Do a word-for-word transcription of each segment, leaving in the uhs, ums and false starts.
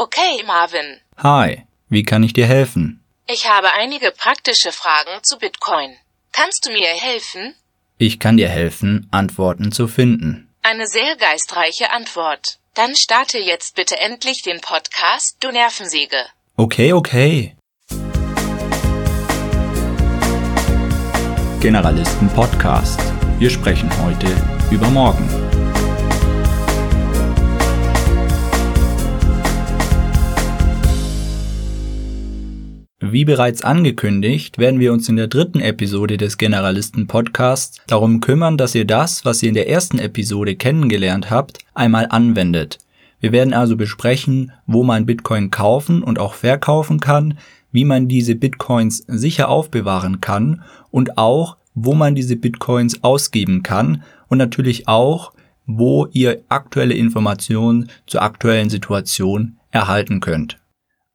Okay, Marvin. Hi, wie kann ich dir helfen? Ich habe einige praktische Fragen zu Bitcoin. Kannst du mir helfen? Ich kann dir helfen, Antworten zu finden. Eine sehr geistreiche Antwort. Dann starte jetzt bitte endlich den Podcast, du Nervensäge. Okay, okay. Generalisten Podcast. Wir sprechen heute über morgen. Wie bereits angekündigt, werden wir uns in der dritten Episode des Generalisten-Podcasts darum kümmern, dass ihr das, was ihr in der ersten Episode kennengelernt habt, einmal anwendet. Wir werden also besprechen, wo man Bitcoin kaufen und auch verkaufen kann, wie man diese Bitcoins sicher aufbewahren kann und auch, wo man diese Bitcoins ausgeben kann und natürlich auch, wo ihr aktuelle Informationen zur aktuellen Situation erhalten könnt.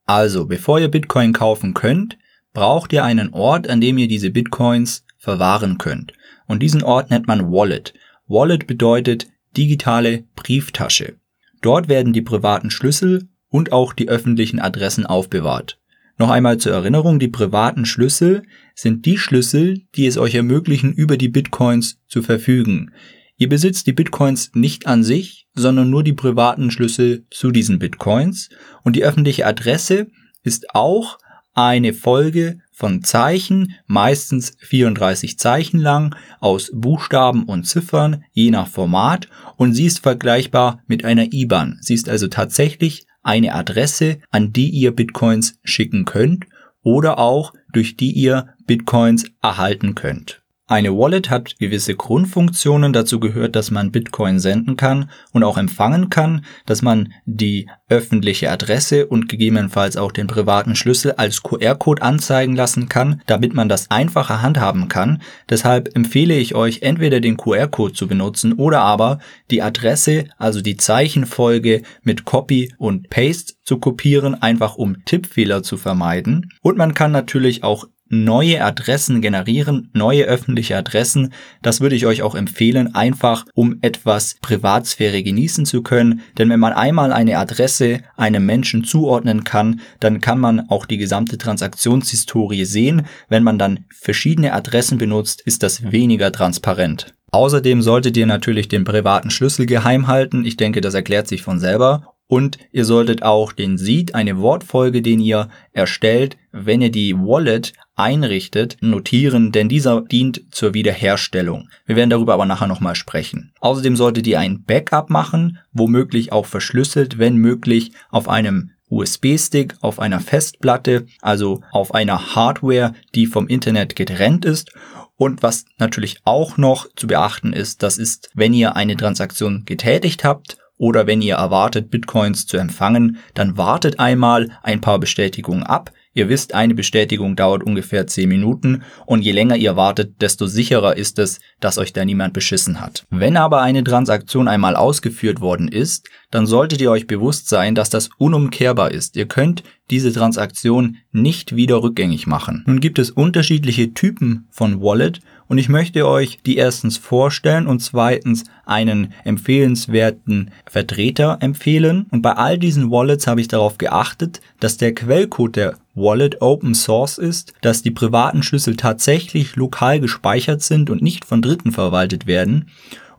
Also, bevor ihr Bitcoin kaufen könnt, braucht ihr einen Ort, an dem ihr diese Bitcoins verwahren könnt. Und diesen Ort nennt man Wallet. Wallet bedeutet digitale Brieftasche. Dort werden die privaten Schlüssel und auch die öffentlichen Adressen aufbewahrt. Noch einmal zur Erinnerung, die privaten Schlüssel sind die Schlüssel, die es euch ermöglichen, über die Bitcoins zu verfügen. Ihr besitzt die Bitcoins nicht an sich, sondern nur die privaten Schlüssel zu diesen Bitcoins. Und die öffentliche Adresse ist auch eine Folge von Zeichen, meistens vierunddreißig Zeichen lang, aus Buchstaben und Ziffern, je nach Format. Und sie ist vergleichbar mit einer I B A N. Sie ist also tatsächlich eine Adresse, an die ihr Bitcoins schicken könnt oder auch durch die ihr Bitcoins erhalten könnt. Eine Wallet hat gewisse Grundfunktionen, dazu gehört, dass man Bitcoin senden kann und auch empfangen kann, dass man die öffentliche Adresse und gegebenenfalls auch den privaten Schlüssel als Q R-Code anzeigen lassen kann, damit man das einfacher handhaben kann. Deshalb empfehle ich euch, entweder den Q R-Code zu benutzen oder aber die Adresse, also die Zeichenfolge mit Copy und Paste zu kopieren, einfach um Tippfehler zu vermeiden. Und man kann natürlich auch neue Adressen generieren, neue öffentliche Adressen. Das würde ich euch auch empfehlen, einfach um etwas Privatsphäre genießen zu können. Denn wenn man einmal eine Adresse einem Menschen zuordnen kann, dann kann man auch die gesamte Transaktionshistorie sehen. Wenn man dann verschiedene Adressen benutzt, ist das weniger transparent. Außerdem solltet ihr natürlich den privaten Schlüssel geheim halten. Ich denke, das erklärt sich von selber. Und ihr solltet auch den Seed, eine Wortfolge, den ihr erstellt, wenn ihr die Wallet einrichtet, notieren, denn dieser dient zur Wiederherstellung. Wir werden darüber aber nachher nochmal sprechen. Außerdem solltet ihr ein Backup machen, womöglich auch verschlüsselt, wenn möglich auf einem U S B-Stick, auf einer Festplatte, also auf einer Hardware, die vom Internet getrennt ist. Und was natürlich auch noch zu beachten ist, das ist, wenn ihr eine Transaktion getätigt habt, oder wenn ihr erwartet, Bitcoins zu empfangen, dann wartet einmal ein paar Bestätigungen ab. Ihr wisst, eine Bestätigung dauert ungefähr zehn Minuten und je länger ihr wartet, desto sicherer ist es, dass euch da niemand beschissen hat. Wenn aber eine Transaktion einmal ausgeführt worden ist, dann solltet ihr euch bewusst sein, dass das unumkehrbar ist. Ihr könnt diese Transaktion nicht wieder rückgängig machen. Nun gibt es unterschiedliche Typen von Wallet und ich möchte euch die erstens vorstellen und zweitens einen empfehlenswerten Vertreter empfehlen. Und bei all diesen Wallets habe ich darauf geachtet, dass der Quellcode der Wallet Open Source ist, dass die privaten Schlüssel tatsächlich lokal gespeichert sind und nicht von Dritten verwaltet werden.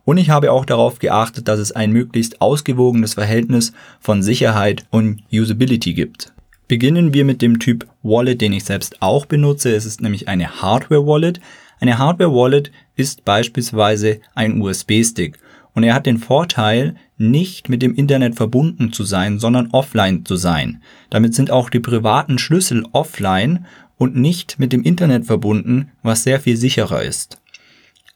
Und ich habe auch darauf geachtet, dass es ein möglichst ausgewogenes Verhältnis von Sicherheit und Usability gibt. Beginnen wir mit dem Typ Wallet, den ich selbst auch benutze. Es ist nämlich eine Hardware-Wallet. Eine Hardware-Wallet ist beispielsweise ein U S B-Stick und er hat den Vorteil, nicht mit dem Internet verbunden zu sein, sondern offline zu sein. Damit sind auch die privaten Schlüssel offline und nicht mit dem Internet verbunden, was sehr viel sicherer ist.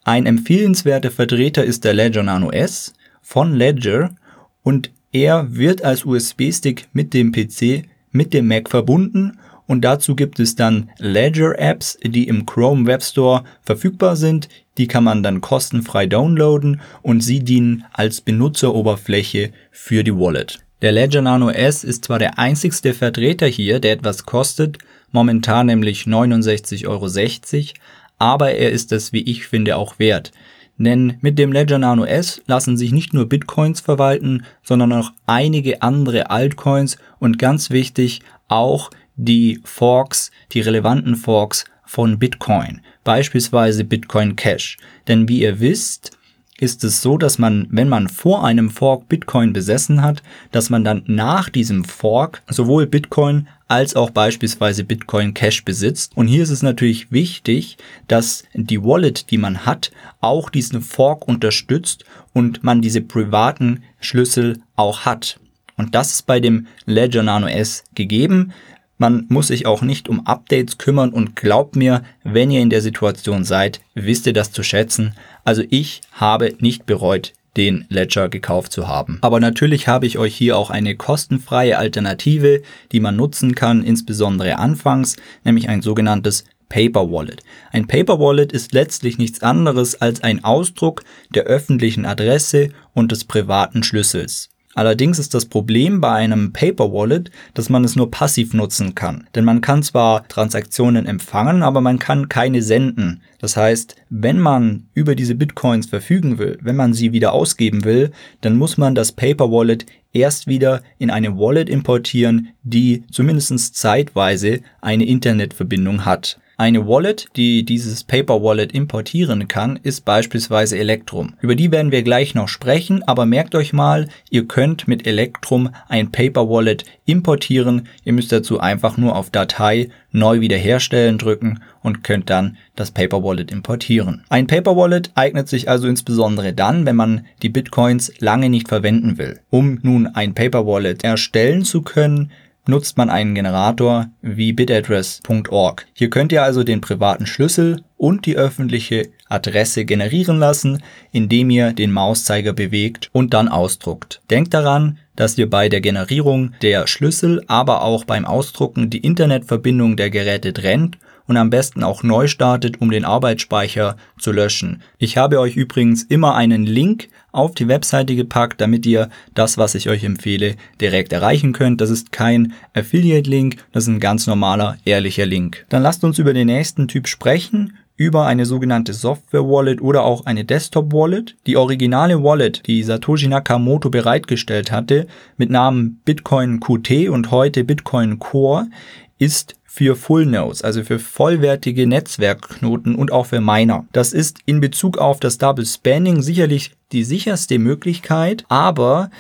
Ein empfehlenswerter Vertreter ist der Ledger Nano S von Ledger und er wird als U S B-Stick mit dem P C, mit dem Mac verbunden. Und dazu gibt es dann Ledger-Apps, die im Chrome Web Store verfügbar sind. Die kann man dann kostenfrei downloaden und sie dienen als Benutzeroberfläche für die Wallet. Der Ledger Nano S ist zwar der einzigste Vertreter hier, der etwas kostet, momentan nämlich neunundsechzig Euro sechzig, aber er ist es, wie ich finde, auch wert. Denn mit dem Ledger Nano S lassen sich nicht nur Bitcoins verwalten, sondern auch einige andere Altcoins und ganz wichtig auch die Forks, die relevanten Forks von Bitcoin, beispielsweise Bitcoin Cash. Denn wie ihr wisst, ist es so, dass man, wenn man vor einem Fork Bitcoin besessen hat, dass man dann nach diesem Fork sowohl Bitcoin als auch beispielsweise Bitcoin Cash besitzt. Und hier ist es natürlich wichtig, dass die Wallet, die man hat, auch diesen Fork unterstützt und man diese privaten Schlüssel auch hat. Und das ist bei dem Ledger Nano S gegeben. Man muss sich auch nicht um Updates kümmern und glaubt mir, wenn ihr in der Situation seid, wisst ihr das zu schätzen. Also ich habe nicht bereut, den Ledger gekauft zu haben. Aber natürlich habe ich euch hier auch eine kostenfreie Alternative, die man nutzen kann, insbesondere anfangs, nämlich ein sogenanntes Paper Wallet. Ein Paper Wallet ist letztlich nichts anderes als ein Ausdruck der öffentlichen Adresse und des privaten Schlüssels. Allerdings ist das Problem bei einem Paper Wallet, dass man es nur passiv nutzen kann. Denn man kann zwar Transaktionen empfangen, aber man kann keine senden. Das heißt, wenn man über diese Bitcoins verfügen will, wenn man sie wieder ausgeben will, dann muss man das Paper Wallet erst wieder in eine Wallet importieren, die zumindest zeitweise eine Internetverbindung hat. Eine Wallet, die dieses Paper Wallet importieren kann, ist beispielsweise Electrum. Über die werden wir gleich noch sprechen, aber merkt euch mal, ihr könnt mit Electrum ein Paper Wallet importieren. Ihr müsst dazu einfach nur auf Datei neu wiederherstellen drücken und könnt dann das Paper Wallet importieren. Ein Paper Wallet eignet sich also insbesondere dann, wenn man die Bitcoins lange nicht verwenden will. Um nun ein Paper Wallet erstellen zu können, nutzt man einen Generator wie bitaddress punkt org. Hier könnt ihr also den privaten Schlüssel und die öffentliche Adresse generieren lassen, indem ihr den Mauszeiger bewegt und dann ausdruckt. Denkt daran, dass ihr bei der Generierung der Schlüssel, aber auch beim Ausdrucken die Internetverbindung der Geräte trennt und am besten auch neu startet, um den Arbeitsspeicher zu löschen. Ich habe euch übrigens immer einen Link auf die Webseite gepackt, damit ihr das, was ich euch empfehle, direkt erreichen könnt. Das ist kein Affiliate-Link, das ist ein ganz normaler, ehrlicher Link. Dann lasst uns über den nächsten Typ sprechen, über eine sogenannte Software-Wallet oder auch eine Desktop-Wallet. Die originale Wallet, die Satoshi Nakamoto bereitgestellt hatte, mit Namen Bitcoin Q T und heute Bitcoin Core, ist für Full Nodes, also für vollwertige Netzwerkknoten und auch für Miner. Das ist in Bezug auf das Double Spending sicherlich die sicherste Möglichkeit, aber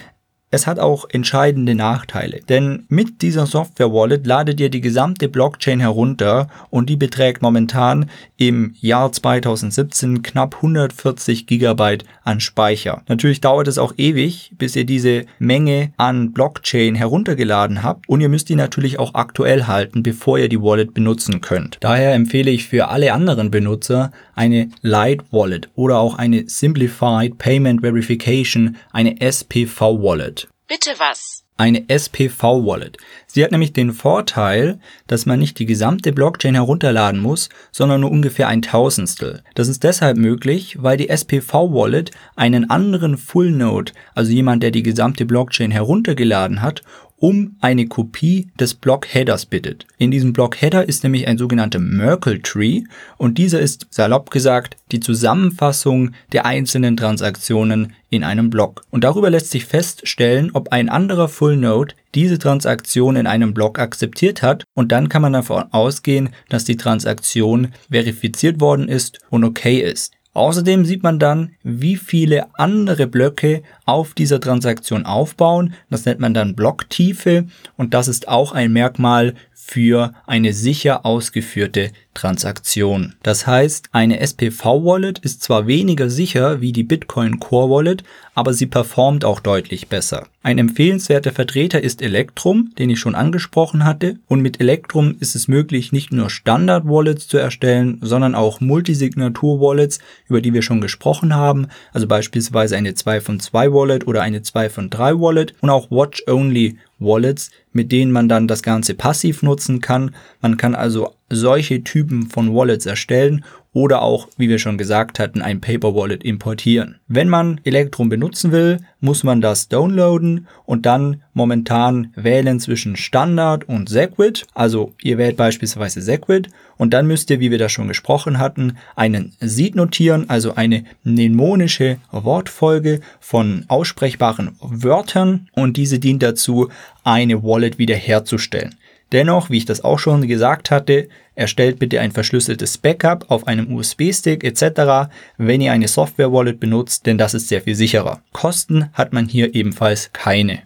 es hat auch entscheidende Nachteile. Denn mit dieser Software-Wallet ladet ihr die gesamte Blockchain herunter und die beträgt momentan im Jahr zweitausendsiebzehn knapp hundertvierzig Gigabyte an Speicher. Natürlich dauert es auch ewig, bis ihr diese Menge an Blockchain heruntergeladen habt und ihr müsst die natürlich auch aktuell halten, bevor ihr die Wallet benutzen könnt. Daher empfehle ich für alle anderen Benutzer eine Light Wallet oder auch eine Simplified Payment Verification, eine S P V-Wallet. Bitte was? Eine S P V-Wallet. Sie hat nämlich den Vorteil, dass man nicht die gesamte Blockchain herunterladen muss, sondern nur ungefähr ein Tausendstel. Das ist deshalb möglich, weil die S P V-Wallet einen anderen Full-Node, also jemand, der die gesamte Blockchain heruntergeladen hat, um eine Kopie des Block-Headers bittet. In diesem Block-Header ist nämlich ein sogenannter Merkle Tree und dieser ist, salopp gesagt, die Zusammenfassung der einzelnen Transaktionen in einem Block. Und darüber lässt sich feststellen, ob ein anderer Full Node diese Transaktion in einem Block akzeptiert hat und dann kann man davon ausgehen, dass die Transaktion verifiziert worden ist und okay ist. Außerdem sieht man dann, wie viele andere Blöcke auf dieser Transaktion aufbauen. Das nennt man dann Blocktiefe und das ist auch ein Merkmal für eine sicher ausgeführte Transaktion. Das heißt, eine S P V-Wallet ist zwar weniger sicher wie die Bitcoin Core Wallet, aber sie performt auch deutlich besser. Ein empfehlenswerter Vertreter ist Electrum, den ich schon angesprochen hatte. Und mit Electrum ist es möglich, nicht nur Standard-Wallets zu erstellen, sondern auch Multisignatur-Wallets, über die wir schon gesprochen haben. Also beispielsweise eine zwei von zwei Wallet oder eine zwei von drei Wallet und auch Watch-Only-Wallets, mit denen man dann das Ganze passiv nutzen kann. Man kann also solche Typen von Wallets erstellen, oder auch, wie wir schon gesagt hatten, ein Paper Wallet importieren. Wenn man Electrum benutzen will, muss man das downloaden und dann momentan wählen zwischen Standard und Segwit. Also ihr wählt beispielsweise Segwit und dann müsst ihr, wie wir das schon gesprochen hatten, einen Seed notieren, also eine mnemonische Wortfolge von aussprechbaren Wörtern, und diese dient dazu, eine Wallet wiederherzustellen. Dennoch, wie ich das auch schon gesagt hatte, erstellt bitte ein verschlüsseltes Backup auf einem U S B-Stick et cetera, wenn ihr eine Software-Wallet benutzt, denn das ist sehr viel sicherer. Kosten hat man hier ebenfalls keine.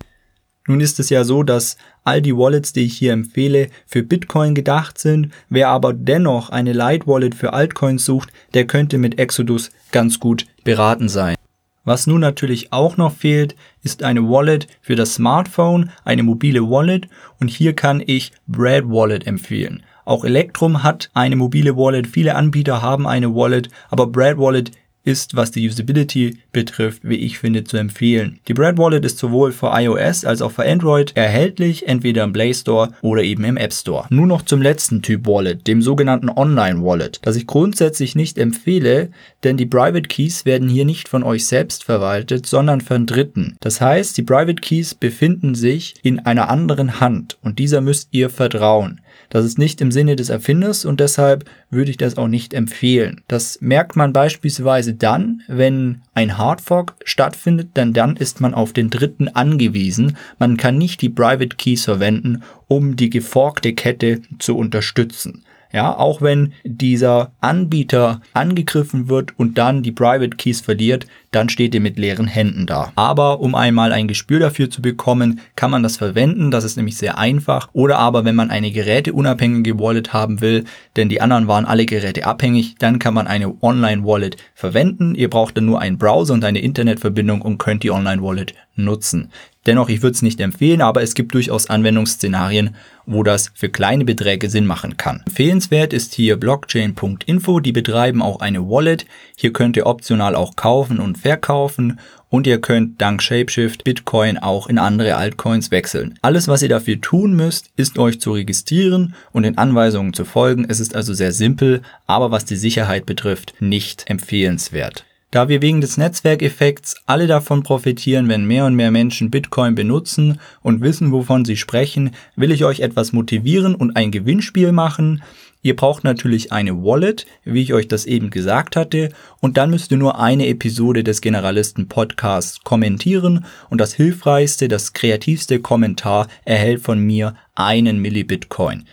Nun ist es ja so, dass all die Wallets, die ich hier empfehle, für Bitcoin gedacht sind. Wer aber dennoch eine Light-Wallet für Altcoins sucht, der könnte mit Exodus ganz gut beraten sein. Was nun natürlich auch noch fehlt, ist eine Wallet für das Smartphone, eine mobile Wallet, und hier kann ich Bread Wallet empfehlen. Auch Electrum hat eine mobile Wallet, viele Anbieter haben eine Wallet, aber Bread Wallet ist, was die Usability betrifft, wie ich finde, zu empfehlen. Die Bread Wallet ist sowohl für iOS als auch für Android erhältlich, entweder im Play Store oder eben im App Store. Nur noch zum letzten Typ Wallet, dem sogenannten Online Wallet, das ich grundsätzlich nicht empfehle, denn die Private Keys werden hier nicht von euch selbst verwaltet, sondern von Dritten. Das heißt, die Private Keys befinden sich in einer anderen Hand und dieser müsst ihr vertrauen. Das ist nicht im Sinne des Erfinders und deshalb würde ich das auch nicht empfehlen. Das merkt man beispielsweise dann, wenn ein Hardfork stattfindet, denn dann ist man auf den Dritten angewiesen. Man kann nicht die Private Keys verwenden, um die geforkte Kette zu unterstützen. Ja, auch wenn dieser Anbieter angegriffen wird und dann die Private Keys verliert, dann steht ihr mit leeren Händen da. Aber um einmal ein Gespür dafür zu bekommen, kann man das verwenden, das ist nämlich sehr einfach. Oder aber wenn man eine geräteunabhängige Wallet haben will, denn die anderen waren alle geräteabhängig, dann kann man eine Online-Wallet verwenden. Ihr braucht dann nur einen Browser und eine Internetverbindung und könnt die Online-Wallet nutzen. Dennoch, ich würde es nicht empfehlen, aber es gibt durchaus Anwendungsszenarien, wo das für kleine Beträge Sinn machen kann. Empfehlenswert ist hier Blockchain Punkt info, die betreiben auch eine Wallet. Hier könnt ihr optional auch kaufen und verkaufen und ihr könnt dank Shapeshift Bitcoin auch in andere Altcoins wechseln. Alles, was ihr dafür tun müsst, ist euch zu registrieren und den Anweisungen zu folgen. Es ist also sehr simpel, aber was die Sicherheit betrifft, nicht empfehlenswert. Da wir wegen des Netzwerkeffekts alle davon profitieren, wenn mehr und mehr Menschen Bitcoin benutzen und wissen, wovon sie sprechen, will ich euch etwas motivieren und ein Gewinnspiel machen. Ihr braucht natürlich eine Wallet, wie ich euch das eben gesagt hatte, und dann müsst ihr nur eine Episode des Generalisten Podcasts kommentieren und das hilfreichste, das kreativste Kommentar erhält von mir einen Millibitcoin.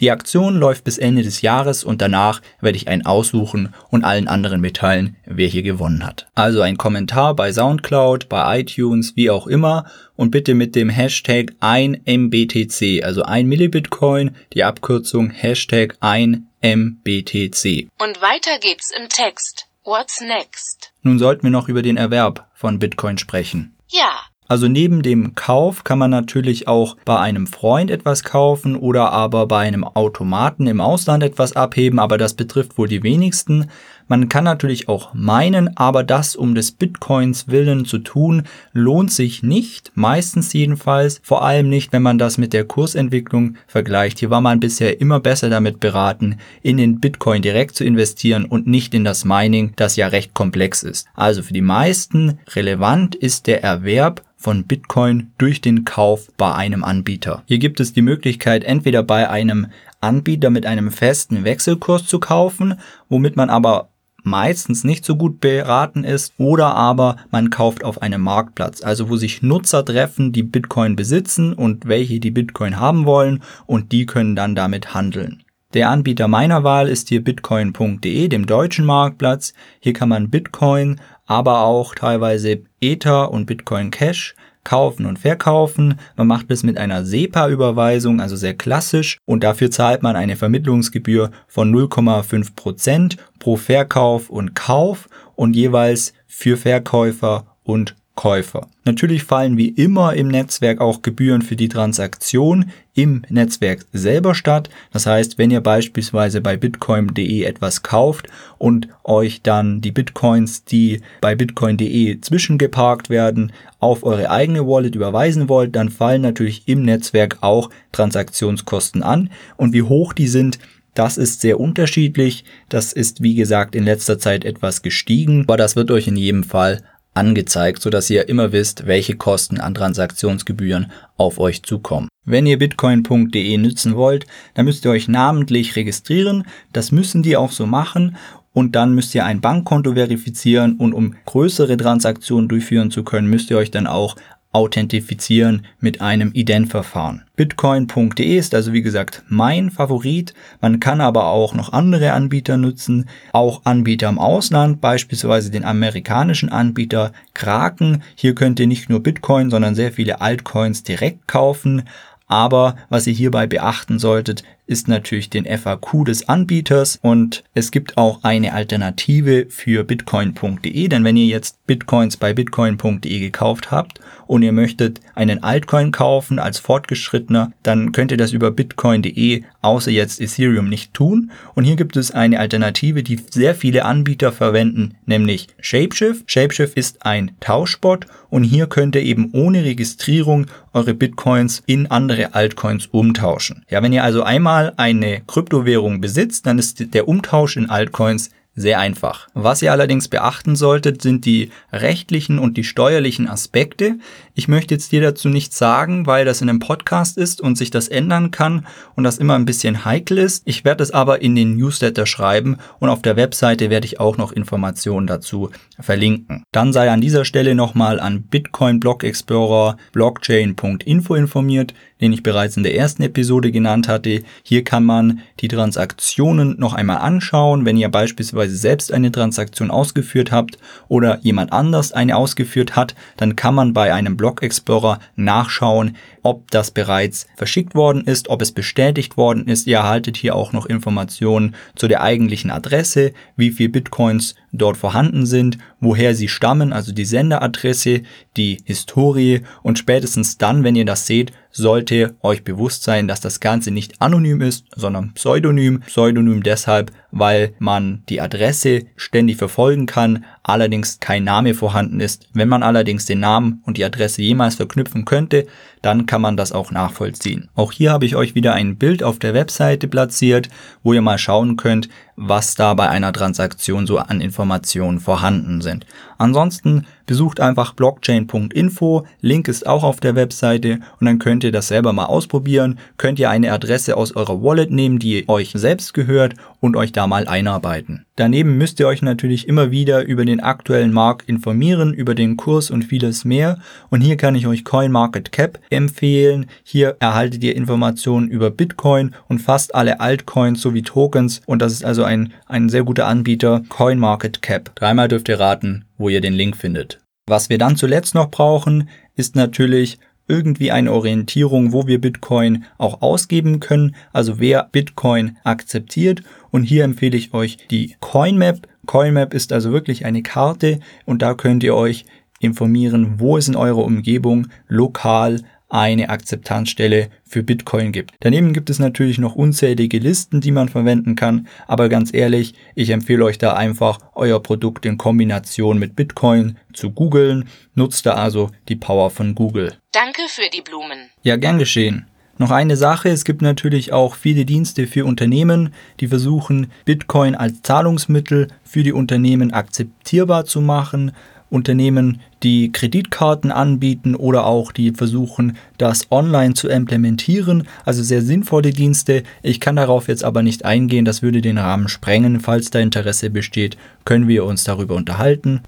Die Aktion läuft bis Ende des Jahres und danach werde ich einen aussuchen und allen anderen mitteilen, wer hier gewonnen hat. Also ein Kommentar bei SoundCloud, bei iTunes, wie auch immer, und bitte mit dem Hashtag ein M B T C, also ein Millibitcoin, die Abkürzung Hashtag ein M B T C. Und weiter geht's im Text. What's next? Nun sollten wir noch über den Erwerb von Bitcoin sprechen. Ja. Also neben dem Kauf kann man natürlich auch bei einem Freund etwas kaufen oder aber bei einem Automaten im Ausland etwas abheben, aber das betrifft wohl die wenigsten. Man kann natürlich auch meinen, aber das um des Bitcoins willen zu tun, lohnt sich nicht, meistens jedenfalls, vor allem nicht, wenn man das mit der Kursentwicklung vergleicht. Hier war man bisher immer besser damit beraten, in den Bitcoin direkt zu investieren und nicht in das Mining, das ja recht komplex ist. Also für die meisten relevant ist der Erwerb von Bitcoin durch den Kauf bei einem Anbieter. Hier gibt es die Möglichkeit, entweder bei einem Anbieter mit einem festen Wechselkurs zu kaufen, womit man aber meistens nicht so gut beraten ist, oder aber man kauft auf einem Marktplatz, also wo sich Nutzer treffen, die Bitcoin besitzen und welche die Bitcoin haben wollen, und die können dann damit handeln. Der Anbieter meiner Wahl ist hier bitcoin punkt de, dem deutschen Marktplatz. Hier kann man Bitcoin, aber auch teilweise Ether und Bitcoin Cash kaufen und verkaufen. Man macht es mit einer SEPA-Überweisung, also sehr klassisch, und dafür zahlt man eine Vermittlungsgebühr von null Komma fünf Prozent pro Verkauf und Kauf und jeweils für Verkäufer und Käufer. Natürlich fallen wie immer im Netzwerk auch Gebühren für die Transaktion im Netzwerk selber statt. Das heißt, wenn ihr beispielsweise bei bitcoin punkt de etwas kauft und euch dann die Bitcoins, die bei bitcoin punkt de zwischengeparkt werden, auf eure eigene Wallet überweisen wollt, dann fallen natürlich im Netzwerk auch Transaktionskosten an. Und wie hoch die sind, Das ist sehr unterschiedlich. Das ist, wie gesagt, in letzter Zeit etwas gestiegen, aber das wird euch in jedem Fall angezeigt, sodass ihr immer wisst, welche Kosten an Transaktionsgebühren auf euch zukommen. Wenn ihr bitcoin punkt de nutzen wollt, dann müsst ihr euch namentlich registrieren. Das müssen die auch so machen. Und dann müsst ihr ein Bankkonto verifizieren. Und um größere Transaktionen durchführen zu können, müsst ihr euch dann auch authentifizieren mit einem I D E N-Verfahren. bitcoin punkt de ist also wie gesagt mein Favorit. Man kann aber auch noch andere Anbieter nutzen, auch Anbieter im Ausland, beispielsweise den amerikanischen Anbieter Kraken. Hier könnt ihr nicht nur Bitcoin, sondern sehr viele Altcoins direkt kaufen. Aber was ihr hierbei beachten solltet, ist natürlich den F A Q des Anbieters, und es gibt auch eine Alternative für bitcoin punkt de, denn wenn ihr jetzt Bitcoins bei bitcoin punkt de gekauft habt und ihr möchtet einen Altcoin kaufen als Fortgeschrittener, dann könnt ihr das über bitcoin punkt de außer jetzt Ethereum nicht tun, und hier gibt es eine Alternative, die sehr viele Anbieter verwenden, nämlich Shapeshift. Shapeshift ist ein Tauschbot, und hier könnt ihr eben ohne Registrierung eure Bitcoins in andere Altcoins umtauschen. Ja, wenn ihr also einmal eine Kryptowährung besitzt, dann ist der Umtausch in Altcoins sehr einfach. Was ihr allerdings beachten solltet, sind die rechtlichen und die steuerlichen Aspekte. Ich möchte jetzt dir dazu nichts sagen, weil das in einem Podcast ist und sich das ändern kann und das immer ein bisschen heikel ist. Ich werde es aber in den Newsletter schreiben, und auf der Webseite werde ich auch noch Informationen dazu verlinken. Dann sei an dieser Stelle nochmal an Bitcoin Block Explorer Blockchain punkt info informiert, den ich bereits in der ersten Episode genannt hatte. Hier kann man die Transaktionen noch einmal anschauen, wenn ihr beispielsweise selbst eine Transaktion ausgeführt habt oder jemand anders eine ausgeführt hat, dann kann man bei einem Block Explorer nachschauen, ob das bereits verschickt worden ist, ob es bestätigt worden ist. Ihr erhaltet hier auch noch Informationen zu der eigentlichen Adresse, wie viel Bitcoins dort vorhanden sind, woher sie stammen, also die Senderadresse, die Historie, und spätestens dann, wenn ihr das seht, sollte euch bewusst sein, dass das Ganze nicht anonym ist, sondern pseudonym. Pseudonym deshalb, weil man die Adresse ständig verfolgen kann, allerdings kein Name vorhanden ist. Wenn man allerdings den Namen und die Adresse jemals verknüpfen könnte, dann kann man das auch nachvollziehen. Auch hier habe ich euch wieder ein Bild auf der Webseite platziert, wo ihr mal schauen könnt, was da bei einer Transaktion so an Informationen vorhanden sind. Ansonsten besucht einfach blockchain punkt info, Link ist auch auf der Webseite, und dann könnt ihr das selber mal ausprobieren, könnt ihr eine Adresse aus eurer Wallet nehmen, die euch selbst gehört, und euch da mal einarbeiten. Daneben müsst ihr euch natürlich immer wieder über den aktuellen Markt informieren, über den Kurs und vieles mehr, und hier kann ich euch CoinMarketCap empfehlen. Hier erhaltet ihr Informationen über Bitcoin und fast alle Altcoins sowie Tokens, und das ist also ein, ein sehr guter Anbieter, CoinMarketCap. Dreimal dürft ihr raten, wo ihr den Link findet. Was wir dann zuletzt noch brauchen, ist natürlich irgendwie eine Orientierung, wo wir Bitcoin auch ausgeben können, also wer Bitcoin akzeptiert, und hier empfehle ich euch die Coinmap. Coinmap ist also wirklich eine Karte, und da könnt ihr euch informieren, wo es in eurer Umgebung lokal eine Akzeptanzstelle für Bitcoin gibt. Daneben gibt es natürlich noch unzählige Listen, die man verwenden kann, aber ganz ehrlich, ich empfehle euch da einfach, euer Produkt in Kombination mit Bitcoin zu googeln. Nutzt da also die Power von Google. Danke für die Blumen. Ja, gern geschehen. Noch eine Sache, es gibt natürlich auch viele Dienste für Unternehmen, die versuchen, Bitcoin als Zahlungsmittel für die Unternehmen akzeptierbar zu machen. Unternehmen, die Kreditkarten anbieten oder auch die versuchen, das online zu implementieren. Also sehr sinnvolle Dienste. Ich kann darauf jetzt aber nicht eingehen, das würde den Rahmen sprengen. Falls da Interesse besteht, können wir uns darüber unterhalten.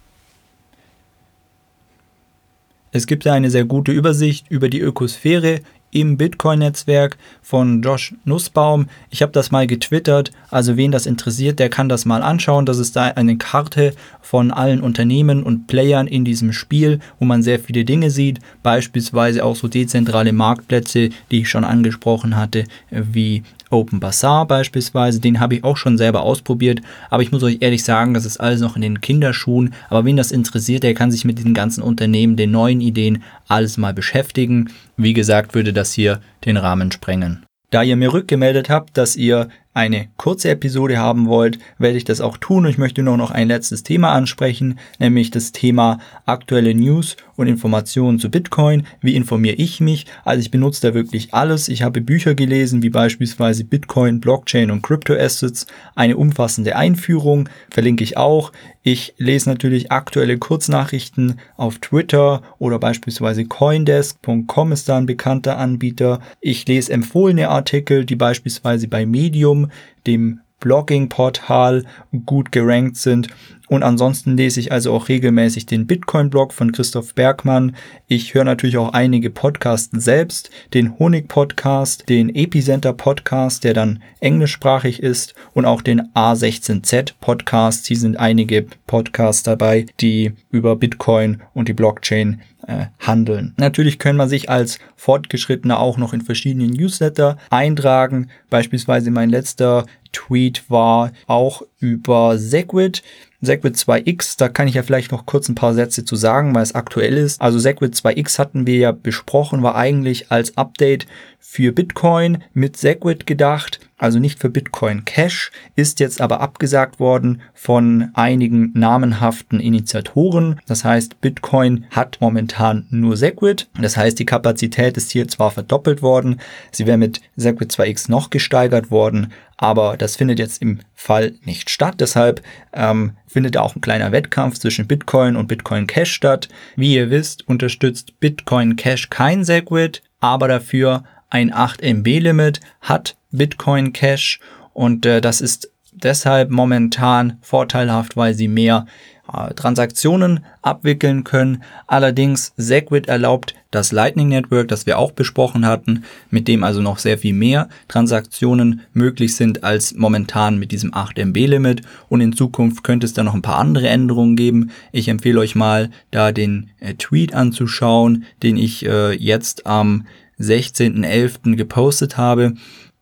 Es gibt eine sehr gute Übersicht über die Ökosphäre im Bitcoin-Netzwerk von Josh Nussbaum. Ich habe das mal getwittert, also wen das interessiert, der kann das mal anschauen. Das ist da eine Karte von allen Unternehmen und Playern in diesem Spiel, wo man sehr viele Dinge sieht, beispielsweise auch so dezentrale Marktplätze, die ich schon angesprochen hatte, wie Open Bazaar beispielsweise. Den habe ich auch schon selber ausprobiert, aber ich muss euch ehrlich sagen, das ist alles noch in den Kinderschuhen, aber wen das interessiert, der kann sich mit diesen ganzen Unternehmen, den neuen Ideen, alles mal beschäftigen. Wie gesagt, würde das hier den Rahmen sprengen. Da ihr mir rückgemeldet habt, dass ihr eine kurze Episode haben wollt, werde ich das auch tun. Ich möchte nur noch ein letztes Thema ansprechen, nämlich das Thema aktuelle News und Informationen zu Bitcoin. Wie informiere ich mich? Also ich benutze da wirklich alles. Ich habe Bücher gelesen, wie beispielsweise Bitcoin, Blockchain und Crypto Assets, eine umfassende Einführung, verlinke ich auch. Ich lese natürlich aktuelle Kurznachrichten auf Twitter oder beispielsweise Coindesk Punkt com ist da ein bekannter Anbieter. Ich lese empfohlene Artikel, die beispielsweise bei Medium, dem Blogging-Portal, gut gerankt sind. Und ansonsten lese ich also auch regelmäßig den Bitcoin-Blog von Christoph Bergmann. Ich höre natürlich auch einige Podcasts selbst, den Honig-Podcast, den Epicenter-Podcast, der dann englischsprachig ist, und auch den A sechzehn Z-Podcast. Hier sind einige Podcasts dabei, die über Bitcoin und die Blockchain äh, handeln. Natürlich kann man sich als Fortgeschrittener auch noch in verschiedenen Newsletter eintragen. Beispielsweise mein letzter Tweet war auch über Segwit. Segwit zwei X, da kann ich ja vielleicht noch kurz ein paar Sätze zu sagen, weil es aktuell ist. Also Segwit zwei X hatten wir ja besprochen, war eigentlich als Update für Bitcoin mit Segwit gedacht, also nicht für Bitcoin Cash, ist jetzt aber abgesagt worden von einigen namenhaften Initiatoren. Das heißt, Bitcoin hat momentan nur Segwit. Das heißt, die Kapazität ist hier zwar verdoppelt worden, sie wäre mit Segwit zwei X noch gesteigert worden, aber das findet jetzt im Fall nicht statt. Deshalb ähm, findet auch ein kleiner Wettkampf zwischen Bitcoin und Bitcoin Cash statt. Wie ihr wisst, unterstützt Bitcoin Cash kein Segwit, aber dafür ein acht Megabyte Limit hat Bitcoin Cash, und äh, das ist deshalb momentan vorteilhaft, weil sie mehr äh, Transaktionen abwickeln können. Allerdings Segwit erlaubt das Lightning Network, das wir auch besprochen hatten, mit dem also noch sehr viel mehr Transaktionen möglich sind als momentan mit diesem acht Megabyte Limit, und in Zukunft könnte es dann noch ein paar andere Änderungen geben. Ich empfehle euch mal, da den äh, Tweet anzuschauen, den ich äh, jetzt am sechzehnten elften gepostet habe.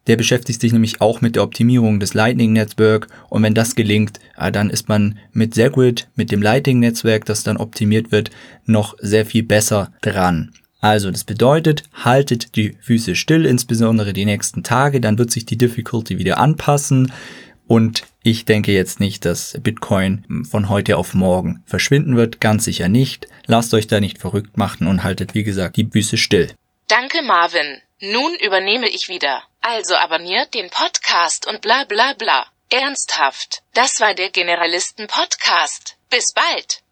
Der beschäftigt sich nämlich auch mit der Optimierung des Lightning Network, und wenn das gelingt, dann ist man mit Segwit, mit dem Lightning Netzwerk, das dann optimiert wird, noch sehr viel besser dran. Also das bedeutet, haltet die Füße still, insbesondere die nächsten Tage, dann wird sich die Difficulty wieder anpassen, und ich denke jetzt nicht, dass Bitcoin von heute auf morgen verschwinden wird, ganz sicher nicht. Lasst euch da nicht verrückt machen und haltet, wie gesagt, die Füße still. Danke, Marvin. Nun übernehme ich wieder. Also abonniert den Podcast und bla bla bla. Ernsthaft, das war der Generalisten Podcast. Bis bald.